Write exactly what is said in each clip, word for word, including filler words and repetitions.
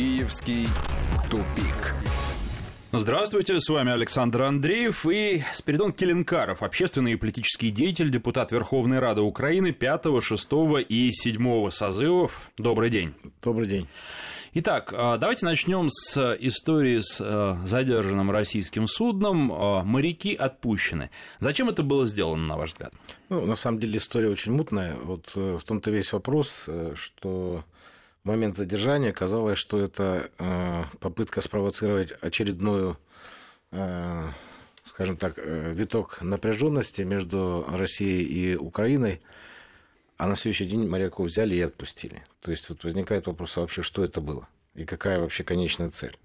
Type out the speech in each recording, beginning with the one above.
Киевский тупик. Здравствуйте, с вами Александр Андреев и Спиридон Килинкаров, общественный и политический деятель, депутат Верховной Рады Украины пятого, шестого и седьмого созывов. Добрый день. Добрый день. Итак, давайте начнем с истории с задержанным российским судном. Моряки отпущены. Зачем это было сделано, на ваш взгляд? Ну, на самом деле история очень мутная. Вот в том-то весь вопрос, что... В момент задержания казалось, что это э, попытка спровоцировать очередную, э, скажем так, э, виток напряженности между Россией и Украиной, а на следующий день моряков взяли и отпустили. То есть вот возникает вопрос вообще, что это было и какая вообще конечная цель.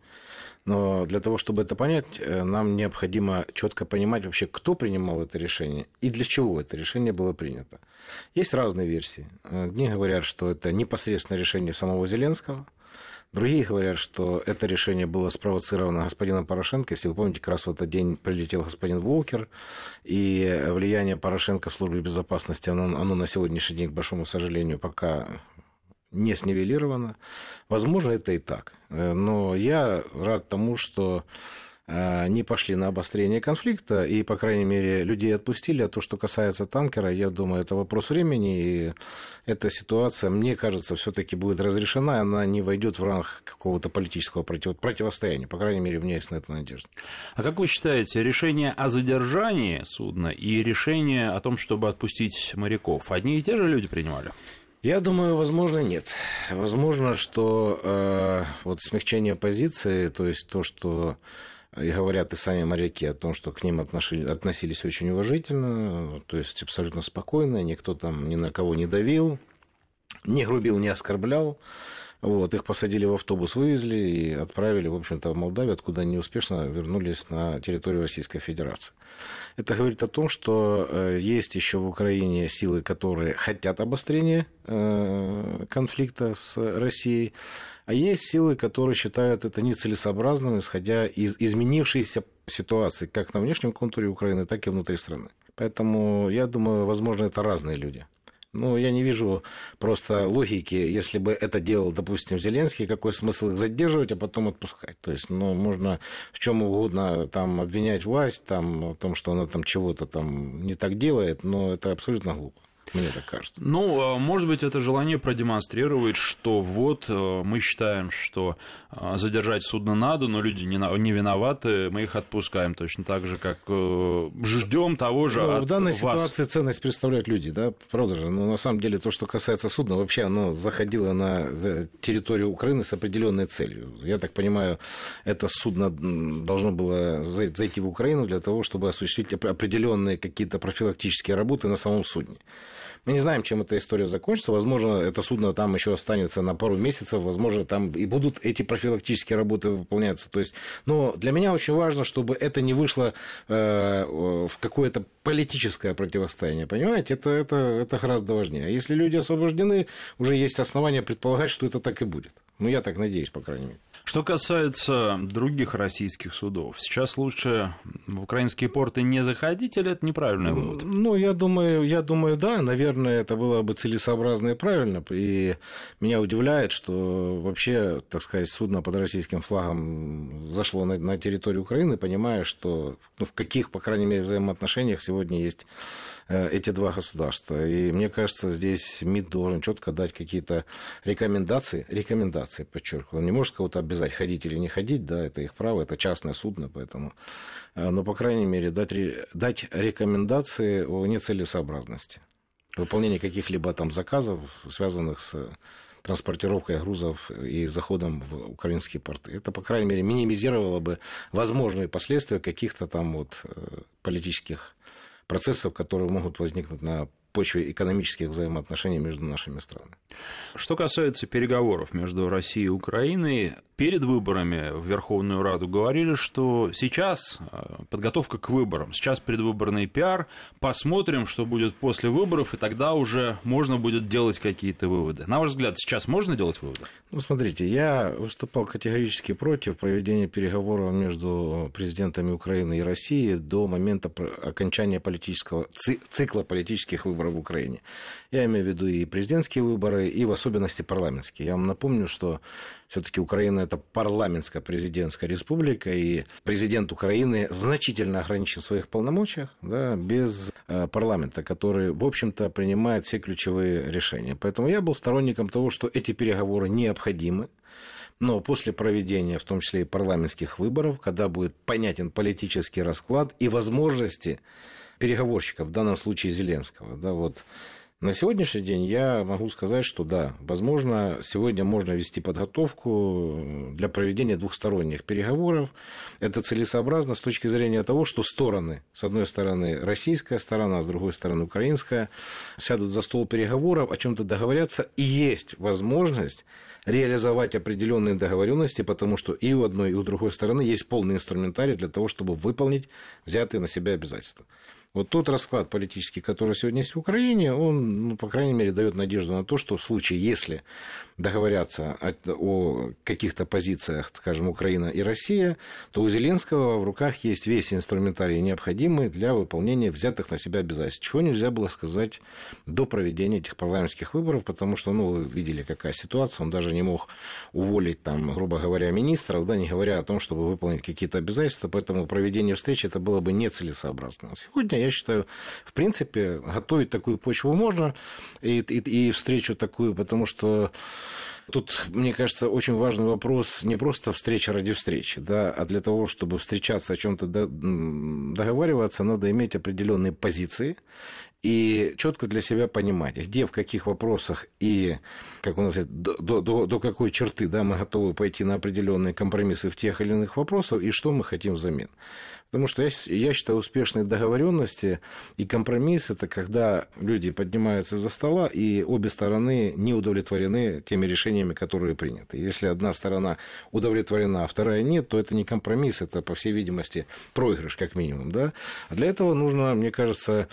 Но для того, чтобы это понять, нам необходимо четко понимать вообще, кто принимал это решение и для чего это решение было принято. Есть разные версии. Одни говорят, что это непосредственное решение самого Зеленского. Другие говорят, что это решение было спровоцировано господином Порошенко. Если вы помните, как раз в этот день прилетел господин Волкер, и влияние Порошенко в службе безопасности, оно, оно на сегодняшний день, к большому сожалению, пока... не снивелировано. Возможно, это и так. Но я рад тому, что не пошли на обострение конфликта, и, по крайней мере, людей отпустили. А то, что касается танкера, я думаю, это вопрос времени, и эта ситуация, мне кажется, все-таки будет разрешена, она не войдет в ранг какого-то политического против... противостояния. По крайней мере, у меня есть на это надежда. А как вы считаете, решение о задержании судна и решение о том, чтобы отпустить моряков, одни и те же люди принимали? Я думаю, возможно, нет. Возможно, что э, вот смягчение позиции, то есть то, что и говорят и сами моряки о том, что к ним отношили, относились очень уважительно, то есть абсолютно спокойно, никто там ни на кого не давил, не грубил, не оскорблял. Вот, их посадили в автобус, вывезли и отправили, в общем-то, в Молдавию, откуда они успешно вернулись на территорию Российской Федерации. Это говорит о том, что есть еще в Украине силы, которые хотят обострения конфликта с Россией, а есть силы, которые считают это нецелесообразным, исходя из изменившейся ситуации как на внешнем контуре Украины, так и внутри страны. Поэтому, я думаю, возможно, это разные люди. Ну, я не вижу просто логики, если бы это делал, допустим, Зеленский, какой смысл их задерживать, а потом отпускать. То есть, ну, можно в чем угодно там обвинять власть, там, о том, что она там чего-то там не так делает, но это абсолютно глупо. Мне так кажется. Ну, может быть, это желание продемонстрировать, что вот мы считаем, что задержать судно надо, но люди не виноваты, мы их отпускаем точно так же, как ждем того же ну, от В данной вас. Ситуации ценность представляют люди, да, правда же. Но на самом деле то, что касается судна, вообще оно заходило на территорию Украины с определенной целью. Я так понимаю, это судно должно было зайти в Украину для того, чтобы осуществить определенные какие-то профилактические работы на самом судне. Мы не знаем, чем эта история закончится. Возможно, это судно там еще останется на пару месяцев. Возможно, там и будут эти профилактические работы выполняться. То есть, но для меня очень важно, чтобы это не вышло э, в какое-то политическое противостояние. Понимаете, это, это, это гораздо важнее. А если люди освобождены, уже есть основания предполагать, что это так и будет. Ну, я так надеюсь, по крайней мере. Что касается других российских судов, сейчас лучше в украинские порты не заходить, или это неправильный вывод? Ну, я думаю, я думаю, да, наверное, это было бы целесообразно и правильно, и меня удивляет, что вообще, так сказать, судно под российским флагом зашло на, на территорию Украины, понимая, что ну, в каких, по крайней мере, взаимоотношениях сегодня есть э, эти два государства, и мне кажется, здесь МИД должен четко дать какие-то рекомендации, рекомендации, подчеркиваю, он не может кого-то обязательно ходить или не ходить, да, это их право, это частное судно, поэтому, но, по крайней мере, дать, дать рекомендации о нецелесообразности выполнения каких-либо там заказов, связанных с транспортировкой грузов и заходом в украинские порты. Это, по крайней мере, минимизировало бы возможные последствия каких-то там вот политических процессов, которые могут возникнуть на почве экономических взаимоотношений между нашими странами. Что касается переговоров между Россией и Украиной, перед выборами в Верховную Раду говорили, что сейчас подготовка к выборам, сейчас предвыборный пиар, посмотрим, что будет после выборов, и тогда уже можно будет делать какие-то выводы. На ваш взгляд, сейчас можно делать выводы? Ну, смотрите, я выступал категорически против проведения переговоров между президентами Украины и России до момента окончания политического цикла политических выборов в Украине. Я имею в виду и президентские выборы, и в особенности парламентские. Я вам напомню, что все-таки Украина это парламентско-президентская республика, и президент Украины значительно ограничен в своих полномочиях, да, без парламента, который, в общем-то, принимает все ключевые решения. Поэтому я был сторонником того, что эти переговоры необходимы. Но после проведения, в том числе и парламентских выборов, когда будет понятен политический расклад и возможности переговорщиков, в данном случае Зеленского, да, вот на сегодняшний день я могу сказать, что да, возможно, сегодня можно вести подготовку для проведения двухсторонних переговоров. Это целесообразно с точки зрения того, что стороны, с одной стороны российская сторона, с другой стороны украинская, сядут за стол переговоров, о чем-то договорятся, и есть возможность реализовать определенные договоренности, потому что и у одной, и у другой стороны есть полный инструментарий для того, чтобы выполнить взятые на себя обязательства. Вот тот расклад политический, который сегодня есть в Украине, он, ну, по крайней мере, дает надежду на то, что в случае, если договорятся о, о каких-то позициях, скажем, Украина и Россия, то у Зеленского в руках есть весь инструментарий, необходимый для выполнения взятых на себя обязательств, чего нельзя было сказать до проведения этих парламентских выборов, потому что, ну, вы видели, какая ситуация, он даже не мог уволить, там, грубо говоря, министров, да, не говоря о том, чтобы выполнить какие-то обязательства, поэтому проведение встречи это было бы нецелесообразно. Сегодня, я считаю, в принципе, готовить такую почву можно и, и, и встречу такую, потому что тут, мне кажется, очень важный вопрос не просто встреча ради встречи, да, а для того, чтобы встречаться, о чем-то договариваться, надо иметь определенные позиции и четко для себя понимать, где, в каких вопросах и, как у нас говорят, до, до, до какой черты, да, мы готовы пойти на определенные компромиссы в тех или иных вопросах и что мы хотим взамен. Потому что я, я считаю, успешные договоренности и компромисс – это когда люди поднимаются из-за стола, и обе стороны не удовлетворены теми решениями, которые приняты. Если одна сторона удовлетворена, а вторая нет, то это не компромисс, это, по всей видимости, проигрыш, как минимум. Да? А для этого нужно, мне кажется,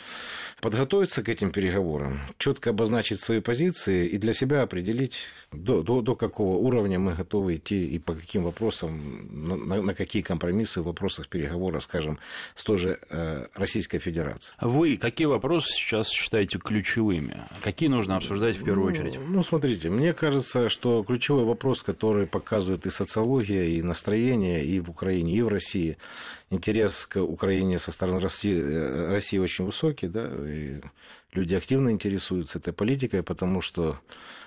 подготовиться к этим переговорам, четко обозначить свои позиции и для себя определить, до, до, до какого уровня мы готовы идти и по каким вопросам, на, на какие компромиссы в вопросах переговора, скажем, с той же э, Российской Федерацией. Вы какие вопросы сейчас считаете ключевыми? Какие нужно обсуждать в первую ну, очередь? Ну, смотрите, мне кажется, что ключевой вопрос, который показывает и социология, и настроение, и в Украине, и в России, интерес к Украине со стороны России, России очень высокий, да, и люди активно интересуются этой политикой, потому что,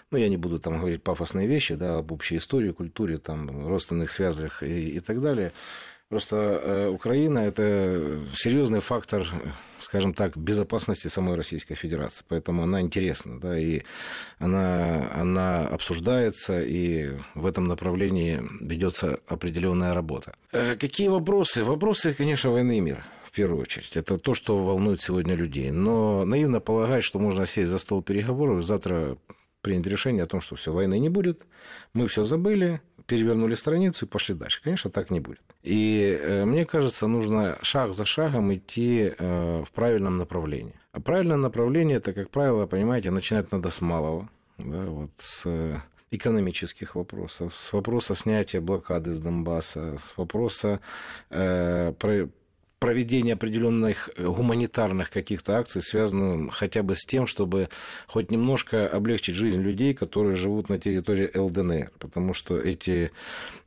ну, я не буду там говорить пафосные вещи, да, об общей истории, культуре, там, родственных связях и, и так далее. Просто Украина – это серьезный фактор, скажем так, безопасности самой Российской Федерации. Поэтому она интересна, да, и она, она обсуждается, и в этом направлении ведется определенная работа. Какие вопросы? Вопросы, конечно, войны и мира. В первую очередь. Это то, что волнует сегодня людей. Но наивно полагать, что можно сесть за стол переговоров и завтра принять решение о том, что все, войны не будет, мы все забыли, перевернули страницу и пошли дальше. Конечно, так не будет. И мне кажется, нужно шаг за шагом идти в правильном направлении. А правильное направление, это, как правило, понимаете, начинать надо с малого, да, вот с экономических вопросов, с вопроса снятия блокады с Донбасса, с вопроса э, про проведение определенных гуманитарных каких-то акций, связанных хотя бы с тем, чтобы хоть немножко облегчить жизнь людей, которые живут на территории эл дэ эн эр. Потому что эти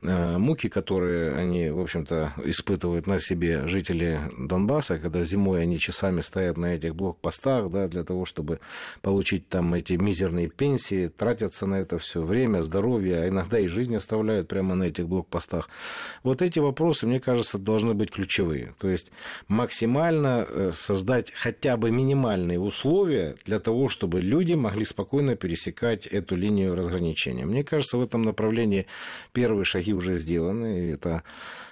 э, муки, которые они, в общем-то, испытывают на себе жители Донбасса, когда зимой они часами стоят на этих блокпостах, да, для того, чтобы получить там эти мизерные пенсии, тратятся на это все время, здоровье, а иногда и жизнь оставляют прямо на этих блокпостах. Вот эти вопросы, мне кажется, должны быть ключевые. То есть максимально создать хотя бы минимальные условия для того, чтобы люди могли спокойно пересекать эту линию разграничения. Мне кажется, в этом направлении первые шаги уже сделаны. Это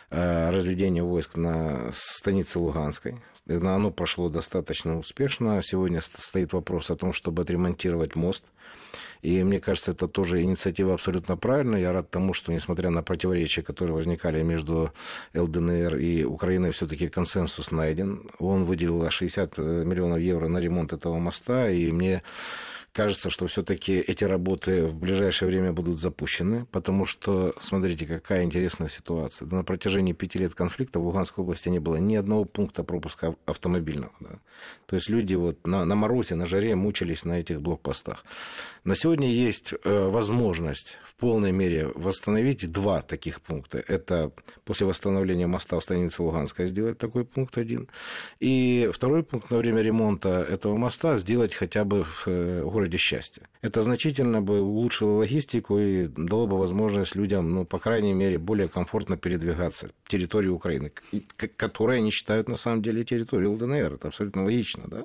разведение войск на станице Луганской. Оно прошло достаточно успешно. Сегодня стоит вопрос о том, чтобы отремонтировать мост. И мне кажется, это тоже инициатива абсолютно правильная. Я рад тому, что, несмотря на противоречия, которые возникали между эл дэ эн эр и Украиной, все-таки консенсус найден. Он выделил шестьдесят миллионов евро на ремонт этого моста. И мне кажется, что все-таки эти работы в ближайшее время будут запущены. Потому что, смотрите, какая интересная ситуация. На протяжении пяти лет конфликта в Луганской области не было ни одного пункта пропуска автомобильного. Да. То есть люди вот на, на морозе, на жаре мучились на этих блокпостах. На сегодня есть возможность в полной мере восстановить два таких пункта. Это после восстановления моста в станице Луганской сделать такой пункт один. И второй пункт на время ремонта этого моста сделать хотя бы в городе Счастье. Это значительно бы улучшило логистику и дало бы возможность людям, ну, по крайней мере, более комфортно передвигаться в территории Украины, которую они считают на самом деле территорией ЛДНР. Это абсолютно логично, да?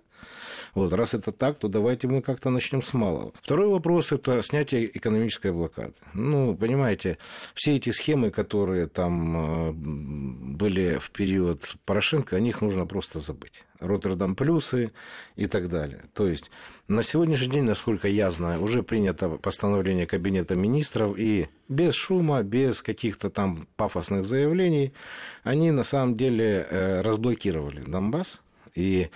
Вот, раз это так, то давайте мы как-то начнем с малого. Второй вопрос – это снятие экономической блокады. Ну, понимаете, все эти схемы, которые там были в период Порошенко, о них нужно просто забыть. Роттердам Плюсы и так далее. То есть, на сегодняшний день, насколько я знаю, уже принято постановление Кабинета министров, и без шума, без каких-то там пафосных заявлений, они на самом деле разблокировали Донбасс и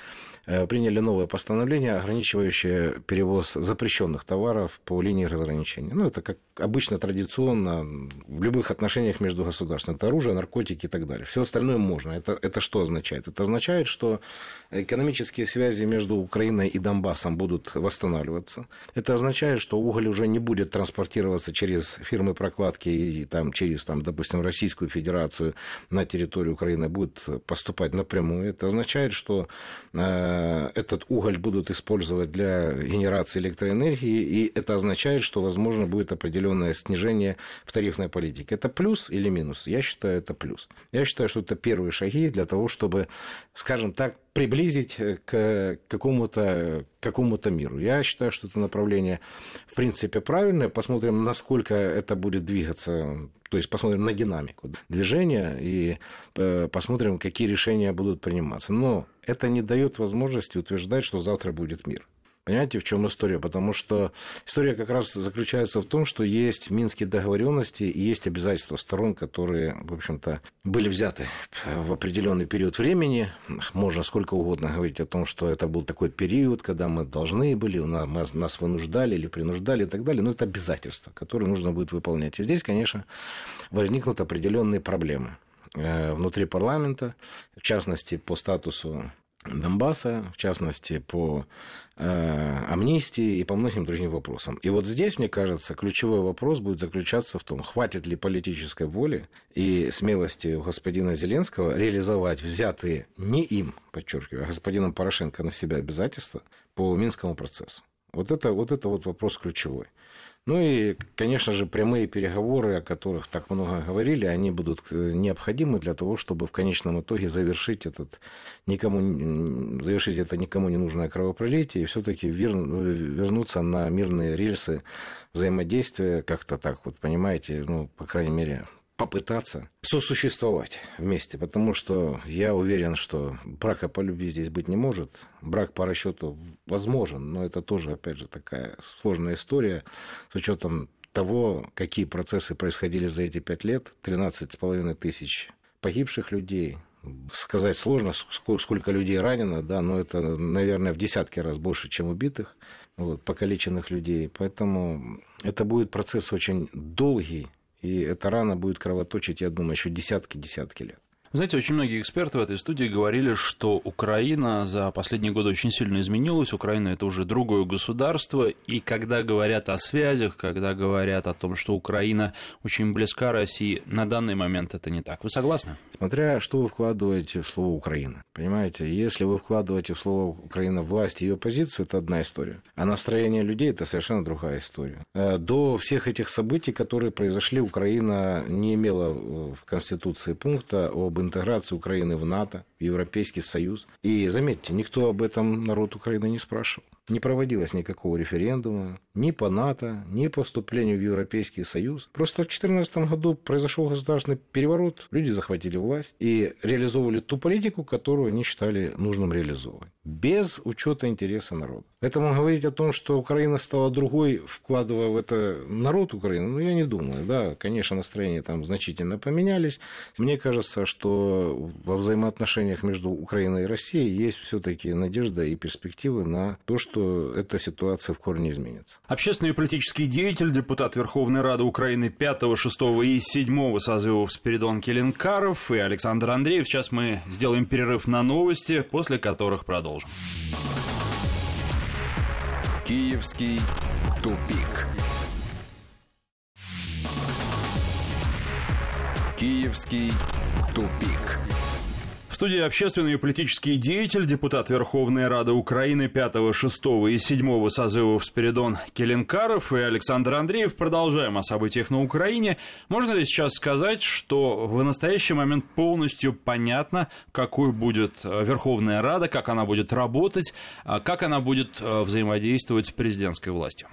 приняли новое постановление, ограничивающее перевоз запрещенных товаров по линии разграничения. Ну, это как обычно, традиционно, в любых отношениях между государствами. Это оружие, наркотики и так далее. Все остальное можно. Это, это что означает? Это означает, что экономические связи между Украиной и Донбассом будут восстанавливаться. Это означает, что уголь уже не будет транспортироваться через фирмы прокладки и там, через, там, допустим, Российскую Федерацию на территорию Украины, будет поступать напрямую. Это означает, что этот уголь будут использовать для генерации электроэнергии, и это означает, что, возможно, будет определенное снижение в тарифной политике. Это плюс или минус? Я считаю, это плюс. Я считаю, что это первые шаги для того, чтобы, скажем так, приблизить к какому-то, к какому-то миру. Я считаю, что это направление, в принципе, правильное. Посмотрим, насколько это будет двигаться. То есть, посмотрим на динамику движения и посмотрим, какие решения будут приниматься. Но это не дает возможности утверждать, что завтра будет мир. Понимаете, в чем история? Потому что история как раз заключается в том, что есть Минские договоренности и есть обязательства сторон, которые, в общем-то, были взяты в определенный период времени. Можно сколько угодно говорить о том, что это был такой период, когда мы должны были, нас, нас вынуждали или принуждали и так далее. Но это обязательства, которые нужно будет выполнять. И здесь, конечно, возникнут определенные проблемы внутри парламента, в частности, по статусу Донбасса, в частности, по э, амнистии и по многим другим вопросам. И вот здесь, мне кажется, ключевой вопрос будет заключаться в том, хватит ли политической воли и смелости у господина Зеленского реализовать взятые не им, подчеркиваю, а господином Порошенко на себя обязательства по Минскому процессу. Вот это вот, это вот вопрос ключевой. Ну и, конечно же, прямые переговоры, о которых так много говорили, они будут необходимы для того, чтобы в конечном итоге завершить, этот, никому, завершить это никому не нужное кровопролитие и все-таки вер, вернуться на мирные рельсы взаимодействия, как-то так вот, понимаете, ну, по крайней мере, попытаться сосуществовать вместе, потому что я уверен, что брака по любви здесь быть не может. Брак по расчету возможен, но это тоже, опять же, такая сложная история с учетом того, какие процессы происходили за эти пять лет. тринадцать с половиной тысяч погибших людей. Сказать сложно, сколько людей ранено, да, но это, наверное, в десятки раз больше, чем убитых, вот, покалеченных людей. Поэтому это будет процесс очень долгий, и эта рана будет кровоточить, я думаю, еще десятки-десятки лет. Знаете, очень многие эксперты в этой студии говорили, что Украина за последние годы очень сильно изменилась. Украина – это уже другое государство. И когда говорят о связях, когда говорят о том, что Украина очень близка России, на данный момент это не так. Вы согласны? Смотря что вы вкладываете в слово «Украина». Понимаете, если вы вкладываете в слово «Украина» власть и ее позицию, это одна история. А настроение людей – это совершенно другая история. До всех этих событий, которые произошли, Украина не имела в Конституции пункта об об интеграции Украины в НАТО, в Европейский Союз. И, заметьте, никто об этом народ Украины не спрашивал. Не проводилось никакого референдума ни по НАТО, ни по вступлению в Европейский Союз. Просто в две тысячи четырнадцатом году произошел государственный переворот, люди захватили власть и реализовывали ту политику, которую они считали нужным реализовывать, без учета интереса народа. Поэтому говорить о том, что Украина стала другой, вкладывая в это народ Украины, ну, я не думаю. Да, конечно, настроения там значительно поменялись. Мне кажется, что во взаимоотношениях между Украиной и Россией есть все-таки надежда и перспективы на то, что что эта ситуация в корне изменится. Общественный и политический деятель, депутат Верховной Рады Украины пятого, шестого и седьмого созывов Спиридон Килинкаров и Александр Андреев. Сейчас мы сделаем перерыв на новости, после которых продолжим. Киевский тупик. Киевский тупик. В студии общественный и политический деятель, депутат Верховной Рады Украины пятого, шестого и седьмого созывов Спиридон Килинкаров и Александр Андреев. Продолжаем о событиях на Украине. Можно ли сейчас сказать, что в настоящий момент полностью понятно, какой будет Верховная Рада, как она будет работать, как она будет взаимодействовать с президентской властью?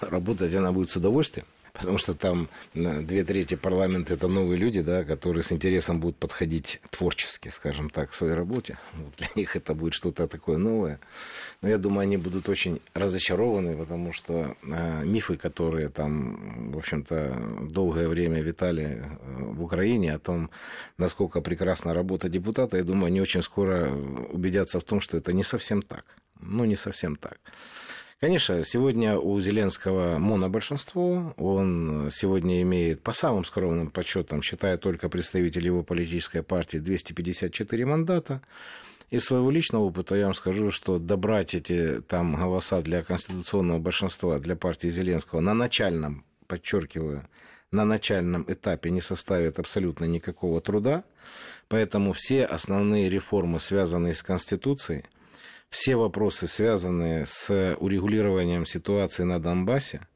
Работать она будет с удовольствием. Потому что там две трети парламента – это новые люди, да, которые с интересом будут подходить творчески, скажем так, к своей работе. Вот для них это будет что-то такое новое. Но я думаю, они будут очень разочарованы, потому что мифы, которые там, в общем-то, долгое время витали в Украине о том, насколько прекрасна работа депутата, я думаю, они очень скоро убедятся в том, что это не совсем так. Ну, не совсем так. Конечно, сегодня у Зеленского монобольшинство, он сегодня имеет, по самым скромным подсчетам, считая только представителей его политической партии, двести пятьдесят четыре мандата. Из своего личного опыта я вам скажу, что добрать эти там голоса для конституционного большинства, для партии Зеленского на начальном, подчеркиваю, на начальном этапе не составит абсолютно никакого труда, поэтому все основные реформы, связанные с Конституцией, все вопросы, связанные с урегулированием ситуации на Донбассе,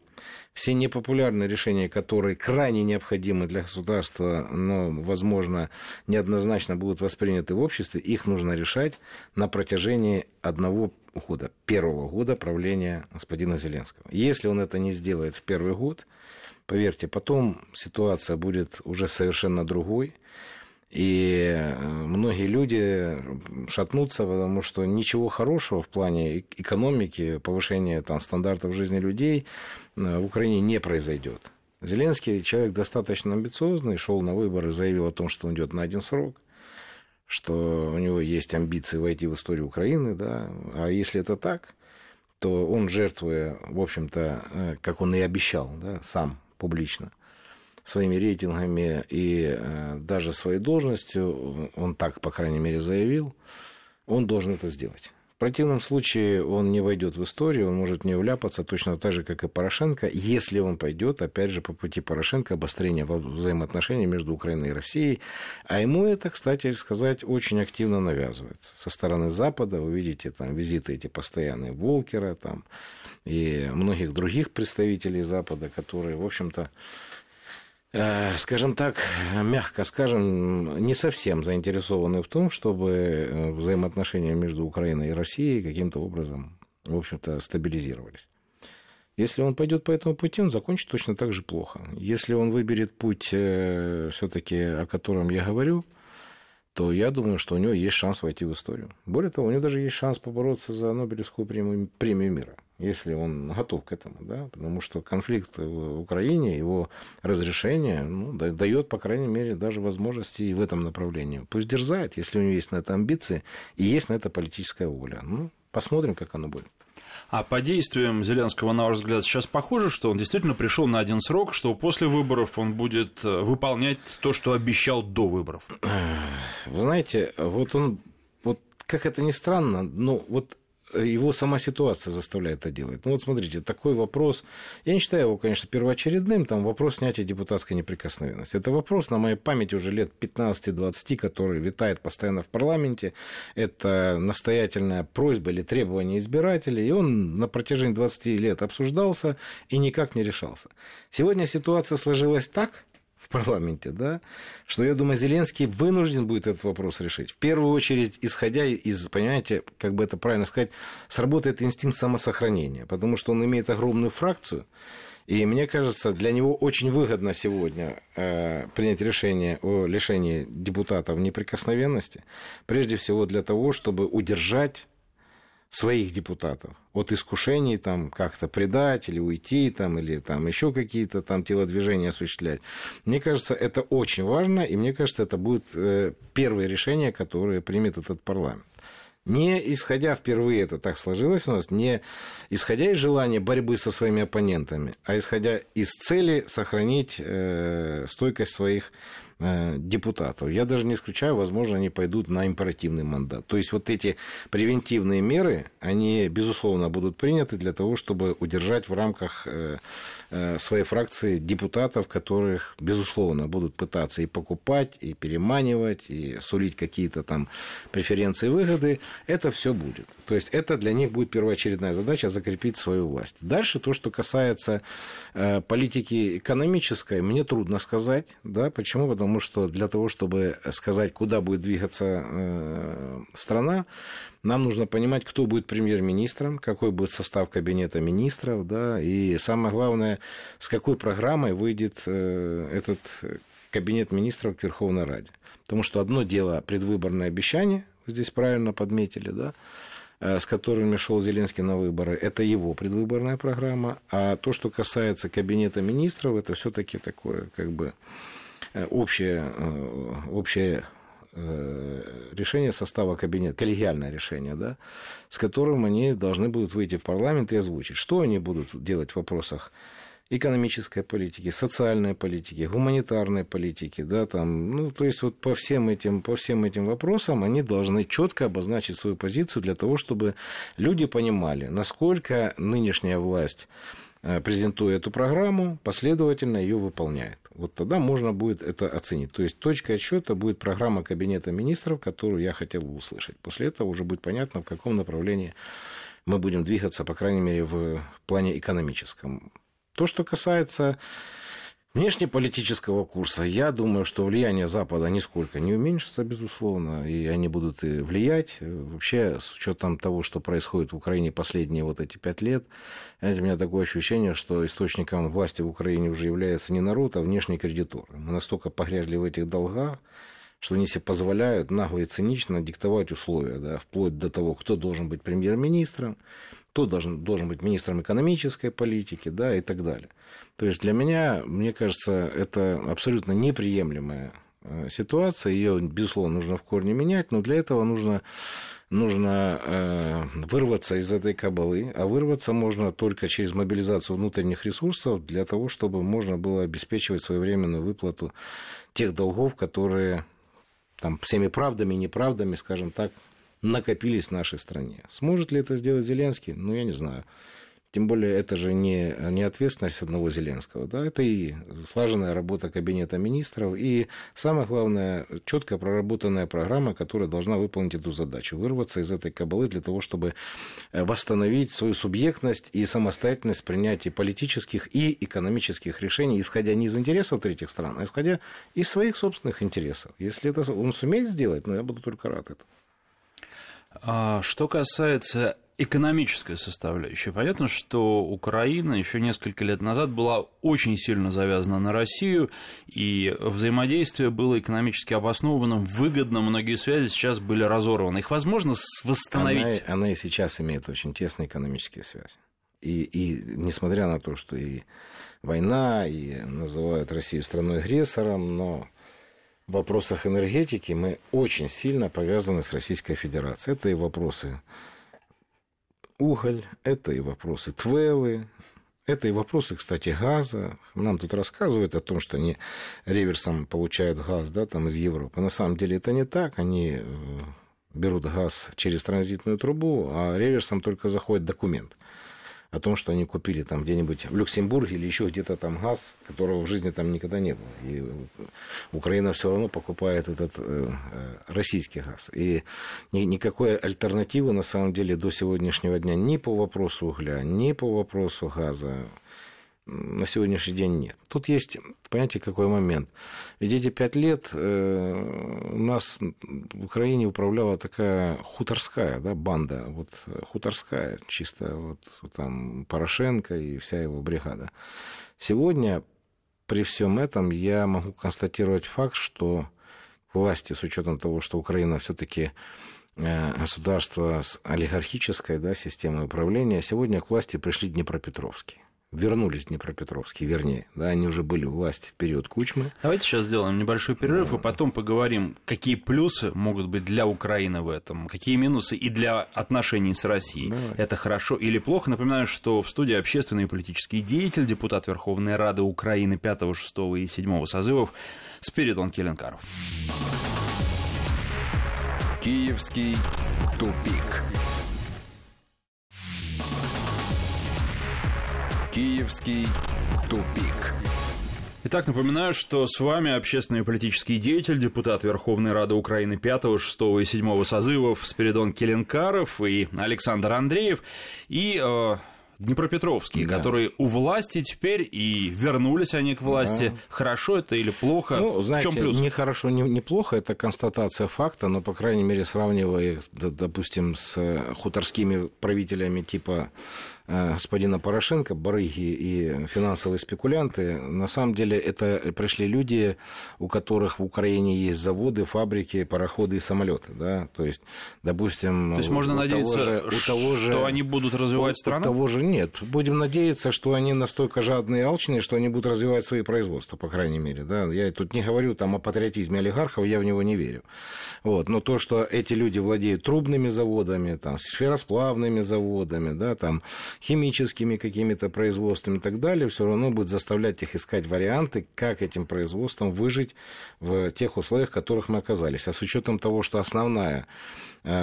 все непопулярные решения, которые крайне необходимы для государства, но, возможно, неоднозначно будут восприняты в обществе, их нужно решать на протяжении одного года, первого года правления господина Зеленского. Если он это не сделает в первый год, поверьте, потом ситуация будет уже совершенно другой. И многие люди шатнутся, потому что ничего хорошего в плане экономики, повышения там, стандартов жизни людей в Украине не произойдет. Зеленский человек достаточно амбициозный, шел на выборы, заявил о том, что он идет на один срок, что у него есть амбиции войти в историю Украины. Да? А если это так, то он, жертвуя, в общем-то, как он и обещал, да, сам публично, своими рейтингами и даже своей должностью, он так, по крайней мере, заявил, он должен это сделать. В противном случае он не войдет в историю, он может в нее вляпаться точно так же, как и Порошенко, если он пойдет, опять же, по пути Порошенко, обострения взаимоотношений между Украиной и Россией. А ему это, кстати сказать, очень активно навязывается. Со стороны Запада вы видите там визиты эти постоянные Волкера там, и многих других представителей Запада, которые, в общем-то, скажем так, мягко скажем, не совсем заинтересованы в том, чтобы взаимоотношения между Украиной и Россией каким-то образом, в общем-то, стабилизировались. Если он пойдет по этому пути, он закончит точно так же плохо. Если он выберет путь, все-таки, о котором я говорю, то я думаю, что у него есть шанс войти в историю. Более того, у него даже есть шанс побороться за Нобелевскую премию, премию мира, если он готов к этому, да, потому что конфликт в Украине, его разрешение, ну, дает, по крайней мере, даже возможности и в этом направлении. Пусть дерзает, если у него есть на это амбиции и есть на это политическая воля. Ну, посмотрим, как оно будет. А по действиям Зеленского, на ваш взгляд, сейчас похоже, что он действительно пришел на один срок, что после выборов он будет выполнять то, что обещал до выборов? Вы знаете, вот он, вот как это ни странно, но вот его сама ситуация заставляет это делать. Ну вот смотрите, такой вопрос, я не считаю его, конечно, первоочередным, там вопрос снятия депутатской неприкосновенности. Это вопрос, на моей памяти, уже лет пятнадцать-двадцать, который витает постоянно в парламенте. Это настоятельная просьба или требование избирателей, и он на протяжении двадцати лет обсуждался и никак не решался. Сегодня ситуация сложилась так в парламенте, да, что, я думаю, Зеленский вынужден будет этот вопрос решить. В первую очередь, исходя из, понимаете, как бы это правильно сказать, сработает инстинкт самосохранения, потому что он имеет огромную фракцию, и, мне кажется, для него очень выгодно сегодня э, принять решение о лишении депутатов неприкосновенности, прежде всего для того, чтобы удержать своих депутатов от искушений там как-то предать или уйти там, или там еще какие-то там телодвижения осуществлять. Мне кажется, это очень важно, и мне кажется, это будет э, первое решение, которое примет этот парламент. Не исходя, впервые это так сложилось у нас, не исходя из желания борьбы со своими оппонентами, а исходя из цели сохранить э, стойкость своих депутатов. Я даже не исключаю, возможно, они пойдут на императивный мандат. То есть вот эти превентивные меры, они, безусловно, будут приняты для того, чтобы удержать в рамках своей фракции депутатов, которых, безусловно, будут пытаться и покупать, и переманивать, и сулить какие-то там преференции, выгоды. Это все будет. То есть это для них будет первоочередная задача — закрепить свою власть. Дальше то, что касается политики экономической, мне трудно сказать. Да? Почему? Потому что для того, чтобы сказать, куда будет двигаться страна, нам нужно понимать, кто будет премьер-министром, какой будет состав кабинета министров, да, и самое главное, с какой программой выйдет этот кабинет министров к Верховной Раде. Потому что одно дело предвыборное обещание, здесь правильно подметили, да, с которыми шел Зеленский на выборы, это его предвыборная программа, а то, что касается кабинета министров, это все-таки такое, как бы, общее, общее решение состава кабинета, коллегиальное решение, да, с которым они должны будут выйти в парламент и озвучить, что они будут делать в вопросах экономической политики, социальной политики, гуманитарной политики, да, там, ну, то есть вот по всем этим, по всем этим вопросам они должны четко обозначить свою позицию для того, чтобы люди понимали, насколько нынешняя власть, презентуя эту программу, последовательно ее выполняет. Вот тогда можно будет это оценить. То есть точкой отсчета будет программа кабинета министров, которую я хотел бы услышать. После этого уже будет понятно, в каком направлении мы будем двигаться, по крайней мере, в плане экономическом. То, что касается внешнеполитического курса, я думаю, что влияние Запада нисколько не уменьшится, безусловно, и они будут и влиять. Вообще, с учетом того, что происходит в Украине последние вот эти пять лет, знаете, у меня такое ощущение, что источником власти в Украине уже является не народ, а внешний кредитор. Мы настолько погрязли в этих долгах, что они себе позволяют нагло и цинично диктовать условия, да, вплоть до того, кто должен быть премьер-министром, кто должен, должен быть министром экономической политики, да, и так далее. То есть для меня, мне кажется, это абсолютно неприемлемая ситуация, ее, безусловно, нужно в корне менять, но для этого нужно, нужно э, вырваться из этой кабалы, а вырваться можно только через мобилизацию внутренних ресурсов для того, чтобы можно было обеспечивать своевременную выплату тех долгов, которые там всеми правдами и неправдами, скажем так, накопились в нашей стране. Сможет ли это сделать Зеленский? Ну, я не знаю. Тем более, это же не, не ответственность одного Зеленского. Да? Это и слаженная работа кабинета министров, и, самое главное, четко проработанная программа, которая должна выполнить эту задачу. Вырваться из этой кабалы для того, чтобы восстановить свою субъектность и самостоятельность принятия политических и экономических решений, исходя не из интересов третьих стран, а исходя из своих собственных интересов. Если это он сумеет сделать, ну, я буду только рад этому. Что касается экономической составляющей, понятно, что Украина еще несколько лет назад была очень сильно завязана на Россию, и взаимодействие было экономически обоснованным, выгодно, многие связи сейчас были разорваны. Их возможно восстановить? Она, она и сейчас имеет очень тесные экономические связи. И, и несмотря на то, что и война, и называют Россию страной-агрессором, но... в вопросах энергетики мы очень сильно повязаны с Российской Федерацией. Это и вопросы уголь, это и вопросы твелы, это и вопросы, кстати, газа. Нам тут рассказывают о том, что они реверсом получают газ, да, там, из Европы. На самом деле это не так. Они берут газ через транзитную трубу, а реверсом только заходит документ о том, что они купили там где-нибудь в Люксембурге или еще где-то там газ, которого в жизни там никогда не было. И Украина все равно покупает этот э, российский газ. И ни, никакой альтернативы на самом деле до сегодняшнего дня ни по вопросу угля, ни по вопросу газа на сегодняшний день нет. Тут есть, понимаете, какой момент. Ведь эти пять лет э, у нас в Украине управляла такая хуторская, да, банда, вот хуторская, чисто вот там Порошенко и вся его бригада. Сегодня при всем этом я могу констатировать факт, что к власти, с учетом того, что Украина все-таки государство с олигархической, да, системой управления, сегодня к власти пришли днепропетровские. вернулись в Днепропетровске, вернее, да, они уже были у власти в период Кучмы. Давайте сейчас сделаем небольшой перерыв, и потом поговорим, какие плюсы могут быть для Украины в этом, какие минусы и для отношений с Россией. Давай. Это хорошо или плохо? Напоминаю, что в студии общественный и политический деятель, депутат Верховной Рады Украины пятого, шестого и седьмого созывов Спиридон Килинкаров. Киевский тупик. Киевский тупик. Итак, напоминаю, что с вами общественный и политический деятель, депутат Верховной Рады Украины пятого, шестого и седьмого созывов Спиридон Килинкаров и Александр Андреев. И... Э... Днепропетровские, да. которые у власти теперь, и вернулись они к власти. Да. Хорошо это или плохо? Ну, знаете, в чем плюс? Не хорошо, не, не плохо, это констатация факта, но, по крайней мере, сравнивая их, допустим, с хуторскими правителями типа господина Порошенко, барыги и финансовые спекулянты, на самом деле это пришли люди, у которых в Украине есть заводы, фабрики, пароходы и самолеты, да, то есть, допустим... То есть, можно надеяться, же, что же, они будут развивать у, страну? У того же нет. Будем надеяться, что они настолько жадные и алчные, что они будут развивать свои производства, по крайней мере, да. Я тут не говорю там о патриотизме олигархов, я в него не верю. Вот. Но то, что эти люди владеют трубными заводами, там, сферосплавными заводами, да, там... химическими какими-то производствами и так далее, все равно будет заставлять их искать варианты, как этим производством выжить в тех условиях, в которых мы оказались. А с учетом того, что основная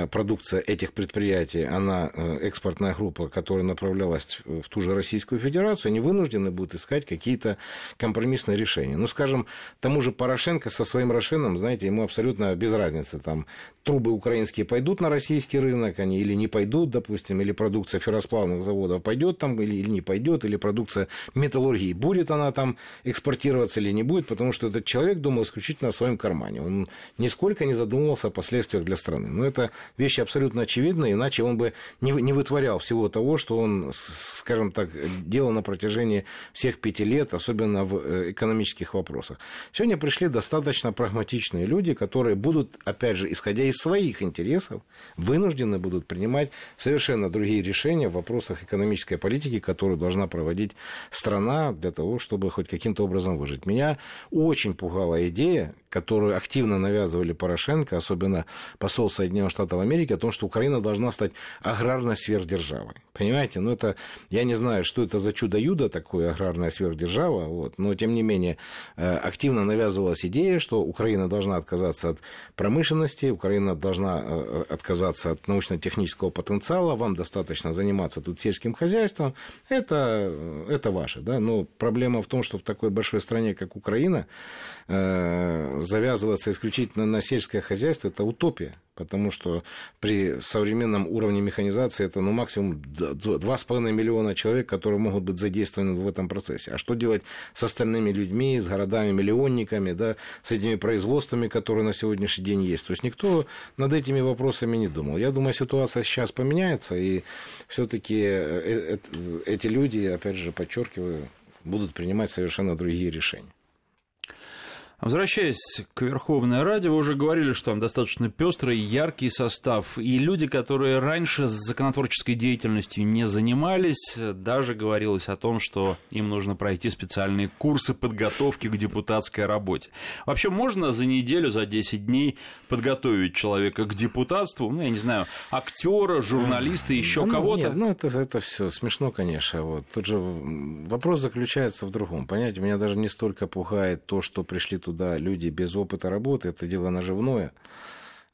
продукция этих предприятий, она экспортная группа, которая направлялась в ту же Российскую Федерацию, они вынуждены будут искать какие-то компромиссные решения. Ну, скажем, тому же Порошенко со своим Рошеном, знаете, ему абсолютно без разницы, там, трубы украинские пойдут на российский рынок, они или не пойдут, допустим, или продукция ферросплавных заводов пойдет там или не пойдет, или продукция металлургии, будет она там экспортироваться или не будет, потому что этот человек думал исключительно о своем кармане. Он нисколько не задумывался о последствиях для страны. Но это вещи абсолютно очевидны, иначе он бы не, не вытворял всего того, что он, скажем так, делал на протяжении всех пяти лет, особенно в экономических вопросах. Сегодня пришли достаточно прагматичные люди, которые будут, опять же, исходя из своих интересов, вынуждены будут принимать совершенно другие решения в вопросах экономики, экономической политики, которую должна проводить страна для того, чтобы хоть каким-то образом выжить. Меня очень пугала идея, которую активно навязывали Порошенко, особенно посол Соединенных Штатов Америки, о том, что Украина должна стать аграрной сверхдержавой. Понимаете? Ну, это, я не знаю, что это за чудо-юдо такое, аграрная сверхдержава, вот, но, тем не менее, активно навязывалась идея, что Украина должна отказаться от промышленности, Украина должна отказаться от научно-технического потенциала, вам достаточно заниматься тут сельским хозяйством, это, это ваше. Да? Но проблема в том, что в такой большой стране, как Украина, э, завязываться исключительно на сельское хозяйство – это утопия. Потому что при современном уровне механизации это ну, максимум два с половиной миллиона человек, которые могут быть задействованы в этом процессе. А что делать с остальными людьми, с городами-миллионниками, да, с этими производствами, которые на сегодняшний день есть? То есть никто над этими вопросами не думал. Я думаю, ситуация сейчас поменяется, и все-таки эти люди, опять же, подчеркиваю, будут принимать совершенно другие решения. Возвращаясь к Верховной Раде, вы уже говорили, что там достаточно пестрый, яркий состав, и люди, которые раньше законотворческой деятельностью не занимались, даже говорилось о том, что им нужно пройти специальные курсы подготовки к депутатской работе. Вообще, можно за неделю, за десять дней подготовить человека к депутатству, ну, я не знаю, актера, журналиста, еще да, кого-то? Нет, ну, это, это все смешно, конечно. Вот. Тут же вопрос заключается в другом. Понимаете, меня даже не столько пугает то, что пришли туда люди без опыта работы, это дело наживное.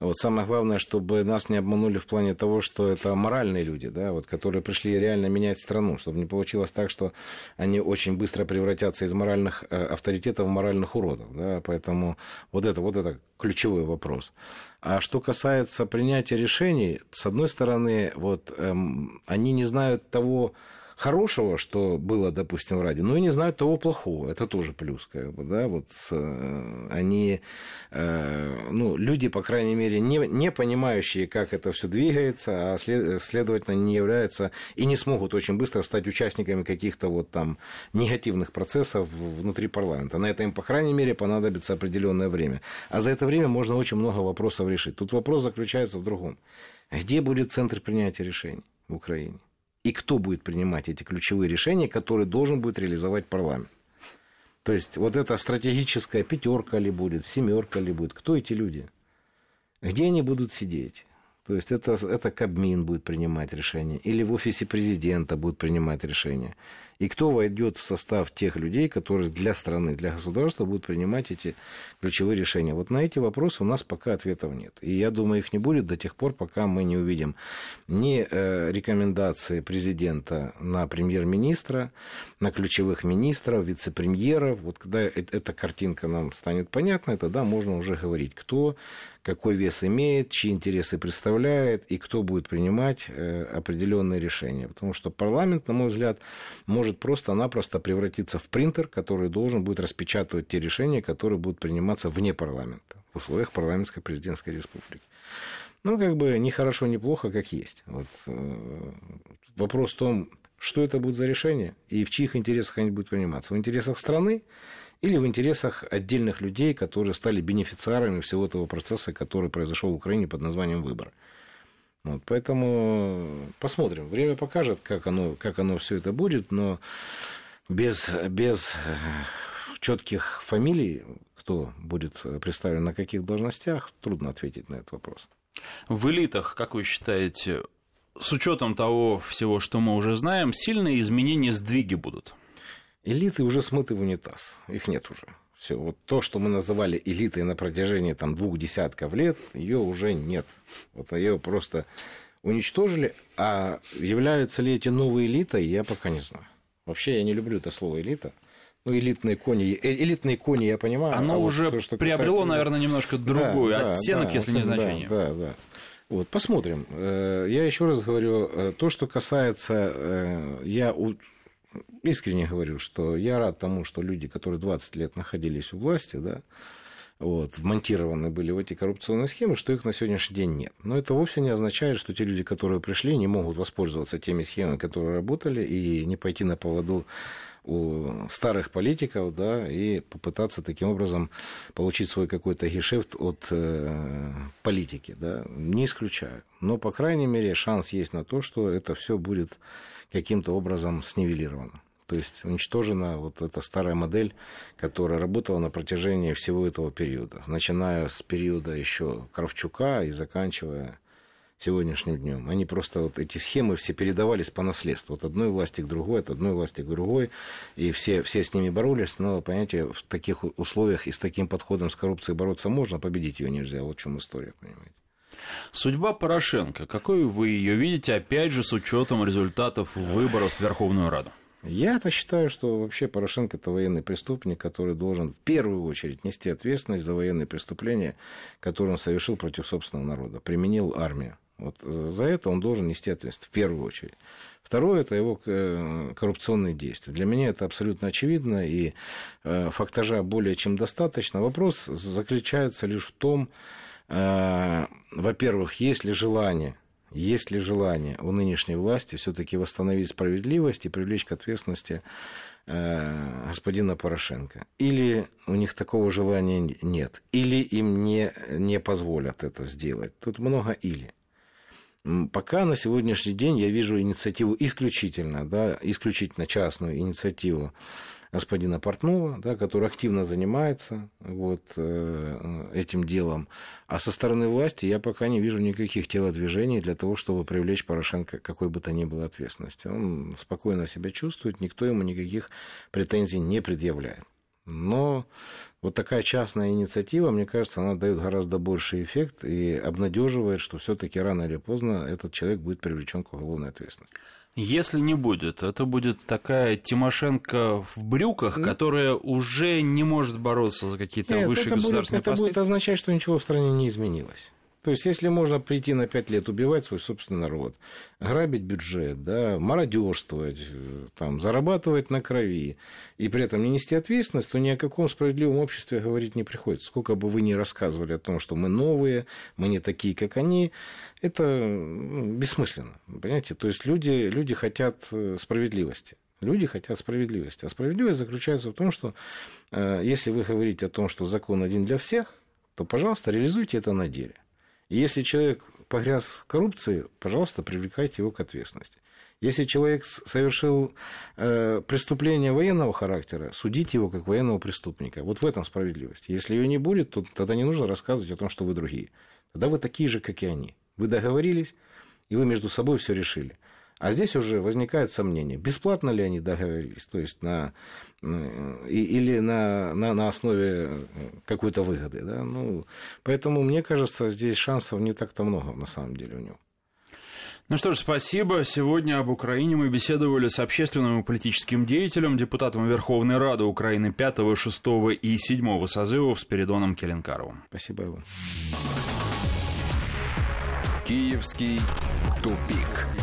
Вот самое главное, чтобы нас не обманули в плане того, что это моральные люди, да, вот, которые пришли реально менять страну, чтобы не получилось так, что они очень быстро превратятся из моральных авторитетов в моральных уродов. Да, поэтому вот это, вот это ключевой вопрос. А что касается принятия решений, с одной стороны, вот, эм, они не знают того хорошего, что было, допустим, в Раде, но и не знают того плохого. Это тоже плюс, как бы, да, вот они, ну, люди, по крайней мере, не, не понимающие, как это все двигается, а след, следовательно, не являются и не смогут очень быстро стать участниками каких-то вот там негативных процессов внутри парламента. На это им, по крайней мере, понадобится определенное время. А за это время можно очень много вопросов решить. Тут вопрос заключается в другом. Где будет центр принятия решений в Украине? и кто будет принимать эти ключевые решения, которые должен будет реализовать парламент. То есть вот эта стратегическая пятерка ли будет, семерка ли будет, кто эти люди, где они будут сидеть. То есть это, это Кабмин будет принимать решение, или в офисе президента будут принимать решение. И кто войдет в состав тех людей, которые для страны, для государства будут принимать эти ключевые решения. Вот на эти вопросы у нас пока ответов нет. И я думаю, их не будет до тех пор, пока мы не увидим ни рекомендации президента на премьер-министра, на ключевых министров, вице-премьеров. Вот когда эта картинка нам станет понятна, тогда можно уже говорить, кто какой вес имеет, чьи интересы представляет и кто будет принимать определенные решения. Потому что парламент, на мой взгляд, может просто-напросто превратиться в принтер, который должен будет распечатывать те решения, которые будут приниматься вне парламента, в условиях парламентской президентской республики. Ну, как бы ни хорошо, ни плохо, как есть. Вот. Вопрос в том, что это будет за решение и в чьих интересах они будут приниматься. В интересах страны или в интересах отдельных людей, которые стали бенефициарами всего этого процесса, который произошел в Украине под названием выборы. Вот, поэтому посмотрим. Время покажет, как оно, как оно все это будет, но без, без четких фамилий, кто будет представлен на каких должностях, трудно ответить на этот вопрос. В элитах, как вы считаете, с учетом того всего, что мы уже знаем, сильные изменения, сдвиги будут? Элиты уже смыты в унитаз, их нет уже. Все, вот то, что мы называли элитой на протяжении там, двух десятков лет, ее уже нет. Вот ее просто уничтожили. А являются ли эти новые элитой, я пока не знаю. Вообще я не люблю это слово элита. Ну, элитные кони, элитные кони, я понимаю. Оно а уже вот то, что приобрело, касается... наверное, немножко другой да, оттенок, да, если да, не значение. Да, да. Вот, посмотрим. Я еще раз говорю, то, что касается, я искренне говорю, что я рад тому, что люди, которые двадцать лет находились у власти, да, вот, вмонтированы были в эти коррупционные схемы, что их на сегодняшний день нет. Но это вовсе не означает, что те люди, которые пришли, не могут воспользоваться теми схемами, которые работали, и не пойти на поводу у старых политиков, да, и попытаться таким образом получить свой какой-то гешефт от э, политики, да, не исключаю. Но, по крайней мере, шанс есть на то, что это все будет каким-то образом снивелировано. То есть уничтожена вот эта старая модель, которая работала на протяжении всего этого периода, начиная с периода еще Кравчука и заканчивая сегодняшним днем. Они просто вот эти схемы все передавались по наследству. От одной власти к другой, от одной власти к другой. И все, все с ними боролись. Но, понимаете, в таких условиях и с таким подходом с коррупцией бороться можно, победить ее нельзя. Вот в чем история, понимаете. Судьба Порошенко. Какой вы ее видите, опять же, с учетом результатов выборов в Верховную Раду? Я-то считаю, что вообще Порошенко – это военный преступник, который должен в первую очередь нести ответственность за военные преступления, которые он совершил против собственного народа, применил армию. Вот за это он должен нести ответственность в первую очередь. Второе – это его коррупционные действия. Для меня это абсолютно очевидно, и фактажа более чем достаточно. Вопрос заключается лишь в том, во-первых, есть ли желание, есть ли желание у нынешней власти все-таки восстановить справедливость и привлечь к ответственности господина Порошенко. Или у них такого желания нет, или им не, не позволят это сделать. Тут много «или». Пока на сегодняшний день я вижу инициативу исключительно, да, исключительно частную инициативу господина Портнова, да, который активно занимается вот, этим делом. А со стороны власти я пока не вижу никаких телодвижений для того, чтобы привлечь Порошенко к какой бы то ни было ответственности. Он спокойно себя чувствует, никто ему никаких претензий не предъявляет. Но вот такая частная инициатива, мне кажется, она дает гораздо больший эффект и обнадеживает, что все-таки рано или поздно этот человек будет привлечен к уголовной ответственности. Если не будет, это будет такая Тимошенко в брюках, ну, которая уже не может бороться за какие-то нет, высшие это государственные будет, посты. Это будет означать, что ничего в стране не изменилось. То есть, если можно прийти на пять лет, убивать свой собственный народ, грабить бюджет, да, мародерствовать, там, зарабатывать на крови, и при этом не нести ответственность, то ни о каком справедливом обществе говорить не приходится. Сколько бы вы ни рассказывали о том, что мы новые, мы не такие, как они, это бессмысленно, понимаете? То есть, люди, люди хотят справедливости. Люди хотят справедливости. А справедливость заключается в том, что если вы говорите о том, что закон один для всех, то, пожалуйста, реализуйте это на деле. Если человек погряз в коррупции, пожалуйста, привлекайте его к ответственности. Если человек совершил э, преступление военного характера, судите его как военного преступника. Вот в этом справедливость. Если ее не будет, то тогда не нужно рассказывать о том, что вы другие. Тогда вы такие же, как и они. Вы договорились, и вы между собой все решили. А здесь уже возникает сомнение, бесплатно ли они договорились, то есть на, или на, на, на основе какой-то выгоды. Да? Ну, поэтому, мне кажется, здесь шансов не так-то много на самом деле у него. Ну что ж, спасибо. Сегодня об Украине мы беседовали с общественным и политическим деятелем, депутатом Верховной Рады Украины пятого, шестого и седьмого созывов Спиридоном Килинкаровым. Спасибо, Иван. Киевский тупик.